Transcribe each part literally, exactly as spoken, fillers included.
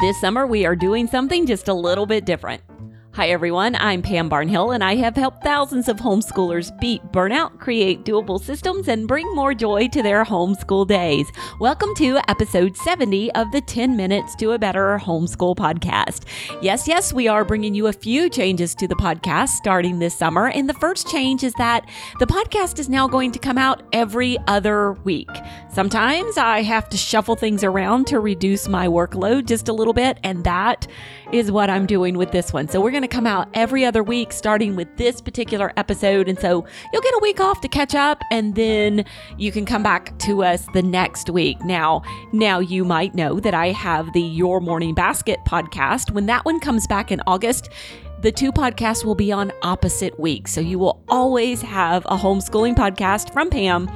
This summer, we are doing something just a little bit different. Hi everyone, I'm Pam Barnhill, and I have helped thousands of homeschoolers beat burnout, create doable systems, and bring more joy to their homeschool days. Welcome to episode seventy of the ten minutes to a Better Homeschool podcast. Yes, yes, we are bringing you a few changes to the podcast starting this summer, and the first change is that the podcast is now going to come out every other week. Sometimes I have to shuffle things around to reduce my workload just a little bit, and that is what I'm doing with this one. So we're going to come out every other week starting with this particular episode, and so you'll get a week off to catch up, and then you can come back to us the next week. Now, now you might know that I have the Your Morning Basket podcast. When that one comes back in August, the two podcasts will be on opposite weeks, so you will always have a homeschooling podcast from Pam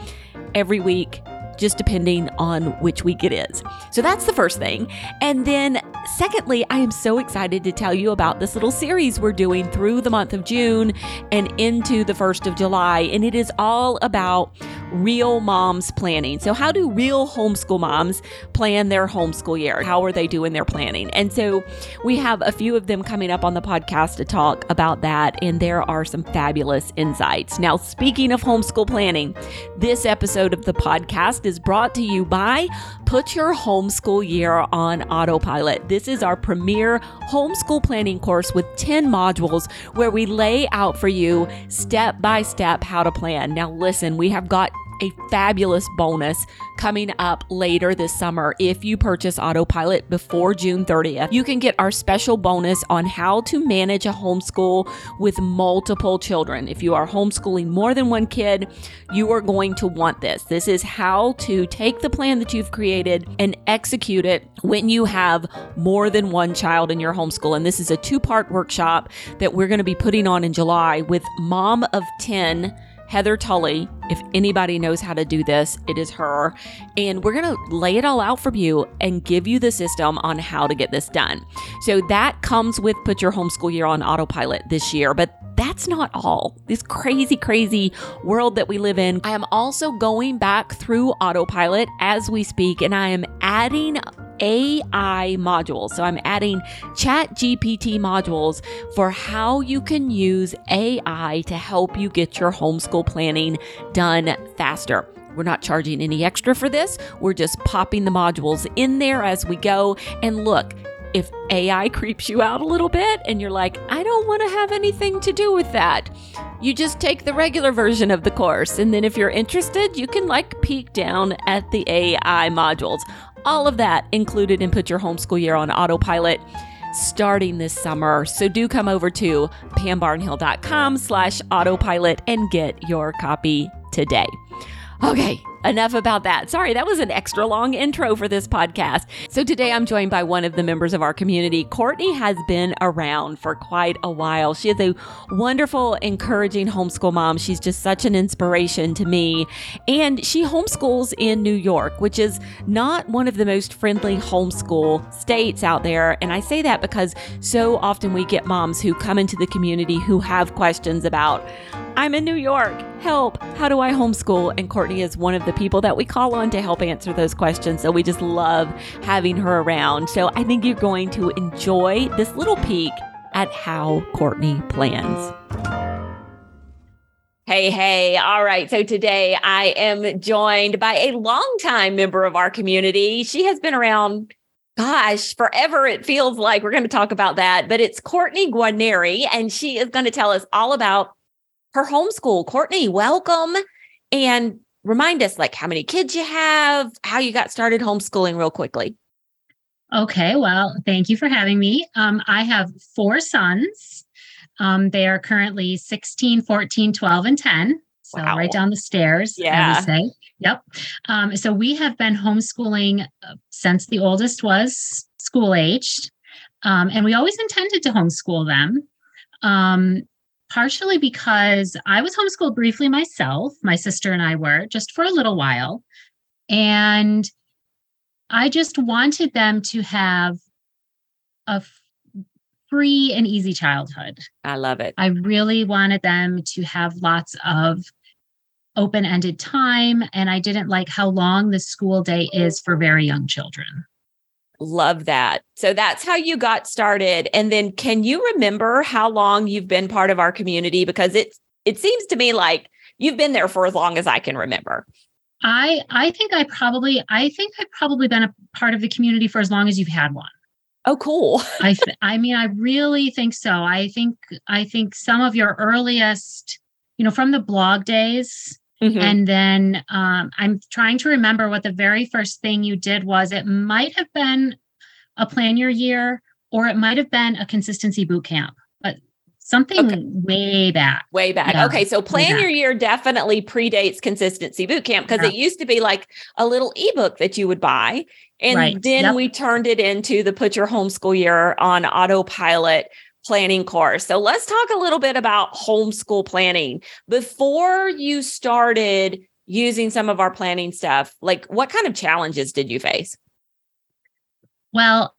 every week, just depending on which week it is. So that's the first thing. And then secondly, I am so excited to tell you about this little series we're doing through the month of June and into the first of July. And it is all about real moms planning. So how do real homeschool moms plan their homeschool year? How are they doing their planning? And so we have a few of them coming up on the podcast to talk about that. And there are some fabulous insights. Now, speaking of homeschool planning, this episode of the podcast is is brought to you by Put Your Homeschool Year on Autopilot. This is our premier homeschool planning course with ten modules where we lay out for you step by step how to plan. Now listen, we have got a fabulous bonus coming up later this summer. If you purchase Autopilot before June thirtieth, you can get our special bonus on how to manage a homeschool with multiple children. If you are homeschooling more than one kid, you are going to want this. This is how to take the plan that you've created and execute it when you have more than one child in your homeschool. And this is a two-part workshop that we're going to be putting on in July with mom of ten, Heather Tully. If anybody knows how to do this, it is her. And we're going to lay it all out for you and give you the system on how to get this done. So that comes with Put Your Homeschool Year on Autopilot this year. But that's not all. This crazy, crazy world that we live in. I am also going back through Autopilot as we speak, and I am adding A I modules. So I'm adding ChatGPT modules for how you can use A I to help you get your homeschool planning done faster. We're not charging any extra for this. We're just popping the modules in there as we go. And look, if A I creeps you out a little bit and you're like, I don't want to have anything to do with that, you just take the regular version of the course. And then if you're interested, you can like peek down at the A I modules. All of that included in Put Your Homeschool Year on Autopilot starting this summer. So do come over to pambarnhill.com slash autopilot and get your copy today. Okay, enough about that. Sorry, that was an extra long intro for this podcast. So today I'm joined by one of the members of our community. Courtney has been around for quite a while. She is a wonderful, encouraging homeschool mom. She's just such an inspiration to me. And she homeschools in New York, which is not one of the most friendly homeschool states out there. And I say that because so often we get moms who come into the community who have questions about, I'm in New York, help, how do I homeschool? And Courtney is one of the people that we call on to help answer those questions. So we just love having her around. So I think you're going to enjoy this little peek at how Courtney plans. Hey, hey. All right. So today I am joined by a longtime member of our community. She has been around, gosh, forever it feels like. We're going to talk about that. But it's Courtney Guarnieri, and she is going to tell us all about her homeschool. Courtney, welcome. And remind us, like, how many kids you have, how you got started homeschooling real quickly. Okay. Well, thank you for having me. Um, I have four sons. Um, they are currently sixteen, fourteen, twelve, and ten. So wow. Right down the stairs. Yeah. I say. Yep. Um, so we have been homeschooling since the oldest was school aged. Um, and we always intended to homeschool them. Um, Partially because I was homeschooled briefly myself. My sister and I were, just for a little while. And I just wanted them to have a free and easy childhood. I love it. I really wanted them to have lots of open-ended time. And I didn't like how long the school day is for very young children. Love that. So that's how you got started. And then can you remember how long you've been part of our community? Because it, it seems to me like you've been there for as long as I can remember. I I think I probably, I think I've probably been a part of the community for as long as you've had one. Oh, cool. I, th- I mean, I really think so. I think, I think some of your earliest, you know, from the blog days, mm-hmm. and then um, I'm trying to remember what the very first thing you did was. It might have been a plan your year, or it might have been a consistency boot camp, but something okay. way back. Way back. Yeah. Okay. So plan your year definitely predates consistency boot camp, because yeah. it used to be like a little ebook that you would buy. And right. then yep. we turned it into the Put Your Homeschool Year on Autopilot planning course. So let's talk a little bit about homeschool planning. Before you started using some of our planning stuff, like what kind of challenges did you face? Well,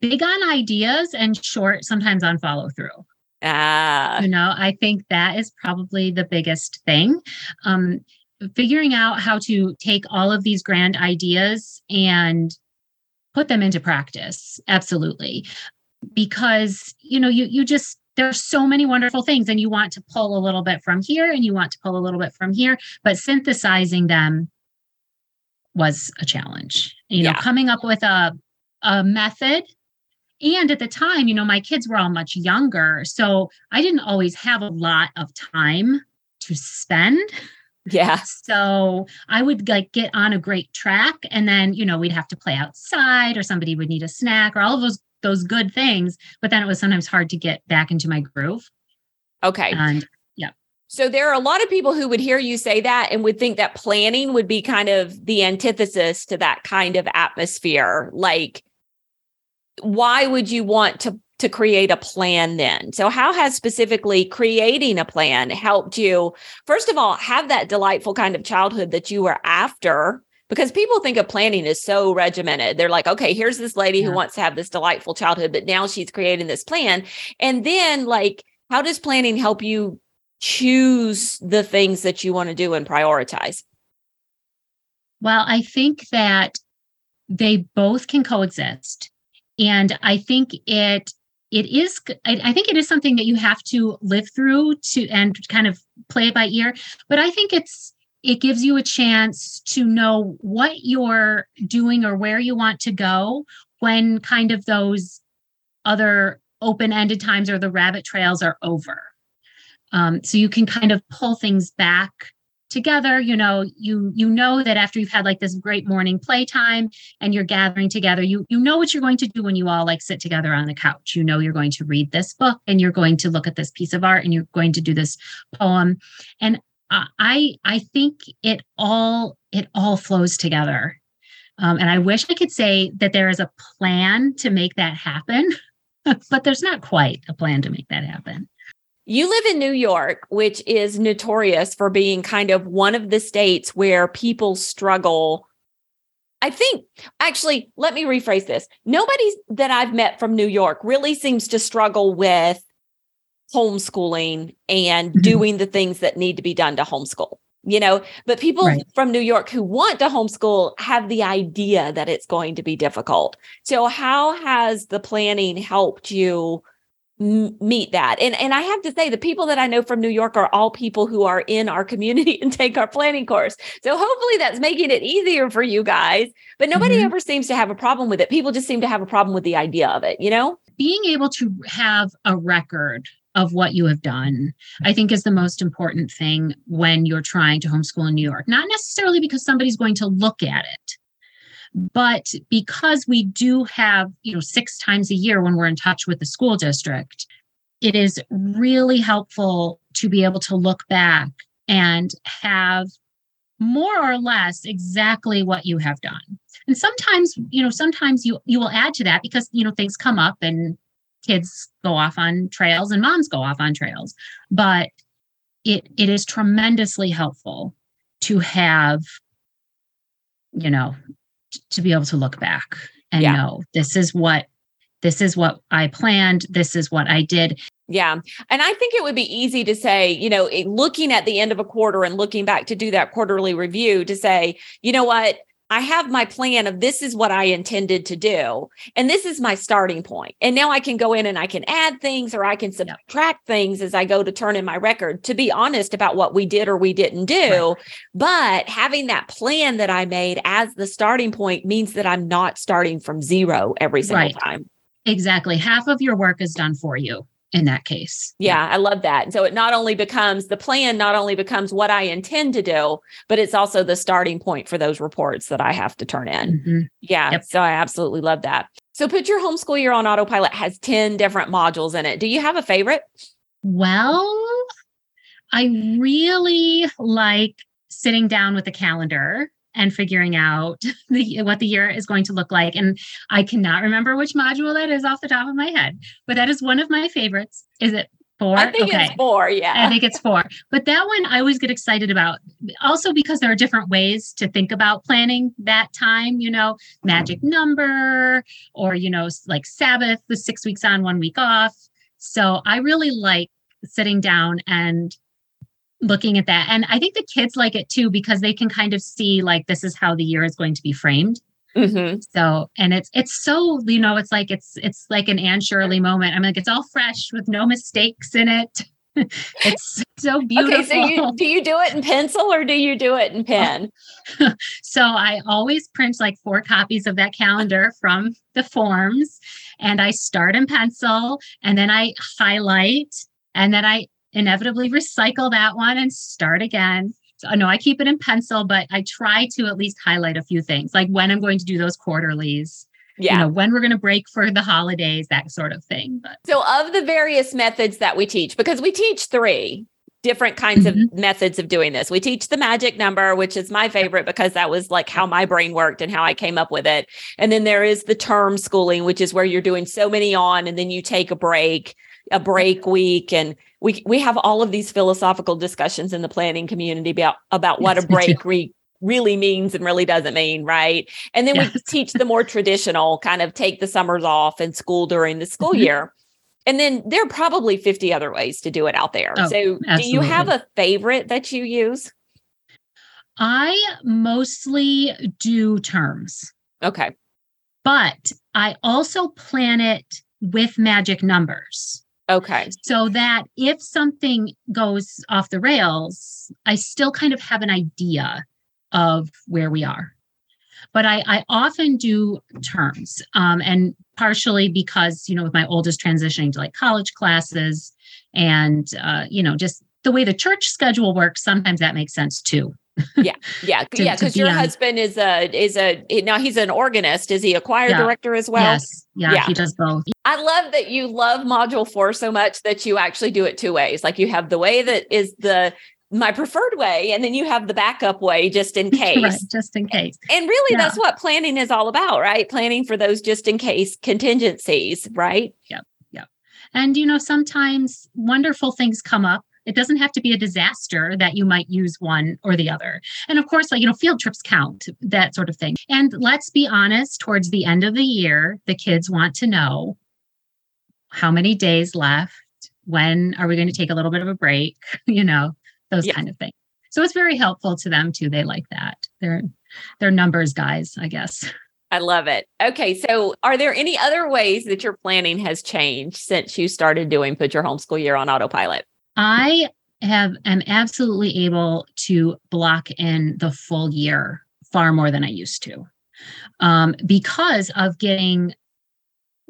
big on ideas and short, sometimes on follow through. Ah, you know, I think that is probably the biggest thing. Um, figuring out how to take all of these grand ideas and put them into practice. Absolutely. Because, you know, you, you just, there's so many wonderful things, and you want to pull a little bit from here and you want to pull a little bit from here, but synthesizing them was a challenge, you yeah. know, coming up with a, a method. And at the time, you know, my kids were all much younger, so I didn't always have a lot of time to spend. Yeah. So I would like get on a great track, and then, you know, we'd have to play outside, or somebody would need a snack, or all of those those good things. But then it was sometimes hard to get back into my groove. Okay. And yeah. So there are a lot of people who would hear you say that and would think that planning would be kind of the antithesis to that kind of atmosphere. Like, why would you want to, to create a plan then? So how has specifically creating a plan helped you, first of all, have that delightful kind of childhood that you were after? Because people think of planning as so regimented. They're like, okay, here's this lady yeah. who wants to have this delightful childhood, but now she's creating this plan. And then, like, how does planning help you choose the things that you want to do and prioritize? Well, I think that they both can coexist. And I think it it is, I think it is something that you have to live through to and kind of play it by ear. But I think it's, it gives you a chance to know what you're doing or where you want to go when kind of those other open-ended times or the rabbit trails are over. Um, so you can kind of pull things back together. You know, you, you know that after you've had like this great morning playtime and you're gathering together, you, you know what you're going to do when you all like sit together on the couch. You know, you're going to read this book, and you're going to look at this piece of art, and you're going to do this poem. And Uh, I I think it all it all flows together, um, and I wish I could say that there is a plan to make that happen, but there's not quite a plan to make that happen. You live in New York, which is notorious for being kind of one of the states where people struggle. I think, actually, let me rephrase this. Nobody that I've met from New York really seems to struggle with homeschooling and mm-hmm. doing the things that need to be done to homeschool, you know, but people right. from New York who want to homeschool have the idea that it's going to be difficult. So how has the planning helped you m- meet that? And, and I have to say, the people that I know from New York are all people who are in our community and take our planning course. So hopefully that's making it easier for you guys, but nobody mm-hmm. ever seems to have a problem with it. People just seem to have a problem with the idea of it, you know? Being able to have a record of what you have done, I think, is the most important thing when you're trying to homeschool in New York. Not necessarily because somebody's going to look at it, but because we do have, you know, six times a year when we're in touch with the school district, it is really helpful to be able to look back and have more or less exactly what you have done. And sometimes, you know, sometimes you, you will add to that because, you know, things come up and kids go off on trails and moms go off on trails, but it it is tremendously helpful to have, you know, t- to be able to look back and yeah. know this is what, this is what I planned. This is what I did. Yeah. And I think it would be easy to say, you know, looking at the end of a quarter and looking back to do that quarterly review to say, you know what, I have my plan of this is what I intended to do, and this is my starting point. And now I can go in and I can add things or I can subtract things as I go to turn in my record, to be honest about what we did or we didn't do. Right. But having that plan that I made as the starting point means that I'm not starting from zero every single right. time. Exactly. Half of your work is done for you in that case. Yeah, yeah, I love that. And so it not only becomes the plan, not only becomes what I intend to do, but it's also the starting point for those reports that I have to turn in. Mm-hmm. Yeah. Yep. So I absolutely love that. So Put Your Homeschool Year on Autopilot has ten different modules in it. Do you have a favorite? Well, I really like sitting down with a calendar and figuring out the, what the year is going to look like. And I cannot remember which module that is off the top of my head, but that is one of my favorites. Is it four? I think okay. it's four, yeah. I think it's four. But that one I always get excited about, also because there are different ways to think about planning that time, you know, magic number, or, you know, like Sabbath, the six weeks on, one week off. So I really like sitting down and looking at that. And I think the kids like it too, because they can kind of see like, this is how the year is going to be framed. Mm-hmm. So, and it's, it's so, you know, it's like, it's, it's like an Anne Shirley moment. I'm like, it's all fresh with no mistakes in it. It's so beautiful. Okay, so you, do you do it in pencil or do you do it in pen? So I always print like four copies of that calendar from the forms, and I start in pencil, and then I highlight, and then I inevitably recycle that one and start again. So no, I keep it in pencil, but I try to at least highlight a few things, like when I'm going to do those quarterlies, yeah. you know, when we're going to break for the holidays, that sort of thing. But. So of the various methods that we teach, because we teach three different kinds mm-hmm. of methods of doing this. We teach the magic number, which is my favorite because that was like how my brain worked and how I came up with it. And then there is the term schooling, which is where you're doing so many on, and then you take a break, a break week. And we we have all of these philosophical discussions in the planning community about, about what yes, a break week really means and really doesn't mean, right? And then yes. we teach the more traditional kind of take the summers off and school during the school mm-hmm. year. And then there are probably fifty other ways to do it out there. Oh, so absolutely. Do you have a favorite that you use? I mostly do terms. Okay. But I also plan it with magic numbers. Okay. So that if something goes off the rails, I still kind of have an idea of where we are. But I, I often do terms, um, and partially because, you know, with my oldest transitioning to like college classes and, uh, you know, just the way the church schedule works, sometimes that makes sense too. Yeah. Yeah. to, yeah. Because your on. husband is a, is a, now he's an organist. Is he a choir yeah. director as well? Yes. Yeah, yeah. He does both. I love that you love module four so much that you actually do it two ways. Like you have the way that is the, my preferred way, and then you have the backup way just in case. Right, just in case. And really yeah. that's what planning is all about, right? Planning for those just in case contingencies, right? Yep. Yep. And you know, sometimes wonderful things come up. It doesn't have to be a disaster that you might use one or the other. And of course, like, you know, field trips count, that sort of thing. And let's be honest, towards the end of the year, the kids want to know how many days left, when are we going to take a little bit of a break, you know? Those yeah. kind of things. So it's very helpful to them too. They like that. They're, they're numbers guys, I guess. I love it. Okay. So are there any other ways that your planning has changed since you started doing Put Your Homeschool Year on Autopilot? I have, am absolutely able to block in the full year far more than I used to, um, because of getting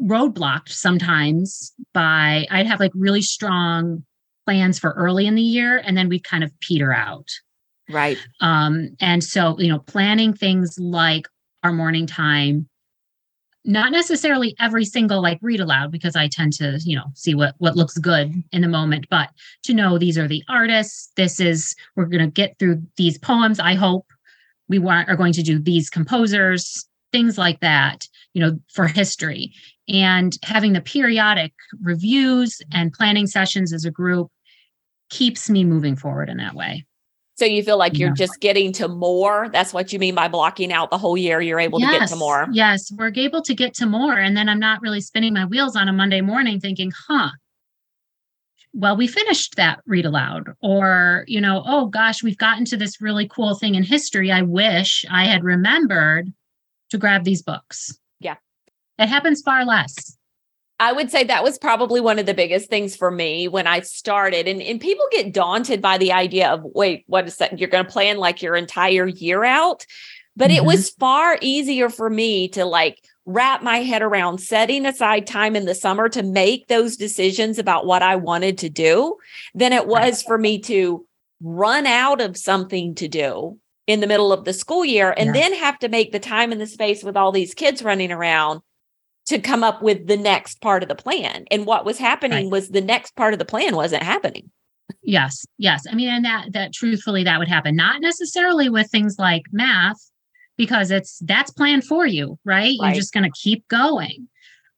roadblocked sometimes by, I'd have like really strong plans for early in the year, and then we kind of peter out. Right. Um, and so, you know, planning things like our morning time, not necessarily every single like read aloud, because I tend to, you know, see what, what looks good in the moment, but to know these are the artists, this is, we're going to get through these poems. I hope we want, are going to do these composers, things like that, you know, for history, and having the periodic reviews and planning sessions as a group keeps me moving forward in that way. So you feel like you're yeah. just getting to more. That's what you mean by blocking out the whole year. You're able yes, to get to more. Yes, we're able to get to more. And then I'm not really spinning my wheels on a Monday morning thinking, huh, well, we finished that read aloud, or, you know, oh gosh, we've gotten to this really cool thing in history. I wish I had remembered to grab these books. Yeah. It happens far less. I would say that was probably one of the biggest things for me when I started. And, and people get daunted by the idea of, wait, what is that? You're going to plan like your entire year out. But mm-hmm. it was far easier for me to like wrap my head around setting aside time in the summer to make those decisions about what I wanted to do than it was for me to run out of something to do in the middle of the school year and yeah. then have to make the time and the space with all these kids running around to come up with the next part of the plan. And what was happening right. was the next part of the plan wasn't happening. Yes. Yes. I mean, and that, that truthfully, that would happen, not necessarily with things like math, because it's, that's planned for you, right? right. You're just going to keep going,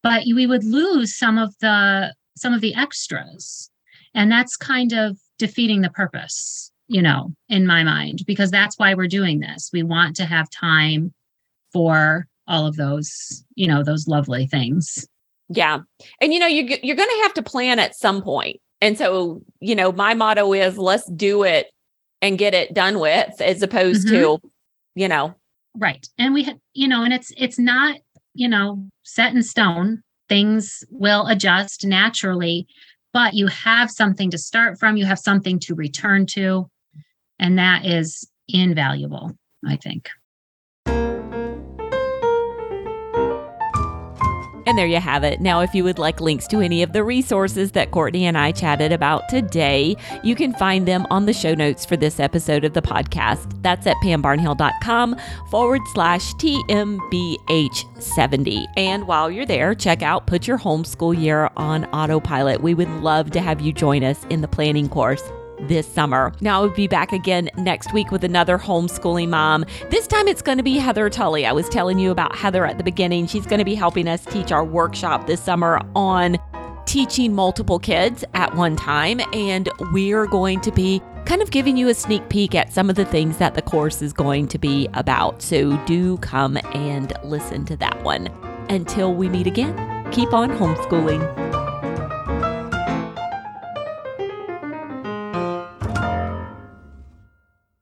but you, we would lose some of the, some of the extras. And that's kind of defeating the purpose, you know, in my mind, because that's why we're doing this. We want to have time for all of those, you know, those lovely things. Yeah. And, you know, you, you're going to have to plan at some point. And so, you know, my motto is let's do it and get it done with, as opposed mm-hmm. to, you know. Right. And we, ha- you know, and it's, it's not, you know, set in stone. Things will adjust naturally, but you have something to start from. You have something to return to. And that is invaluable, I think. And there you have it. Now, if you would like links to any of the resources that Courtney and I chatted about today, you can find them on the show notes for this episode of the podcast. That's at pambarnhill.com forward slash T M B H seventy. And while you're there, check out Put Your Homeschool Year on Autopilot. We would love to have you join us in the planning course this summer. Now, I'll be back again next week with another homeschooling mom. This time it's going to be Heather Tully. I was telling you about Heather at the beginning. She's going to be helping us teach our workshop this summer on teaching multiple kids at one time. And we're going to be kind of giving you a sneak peek at some of the things that the course is going to be about. So do come and listen to that one. Until we meet again, keep on homeschooling.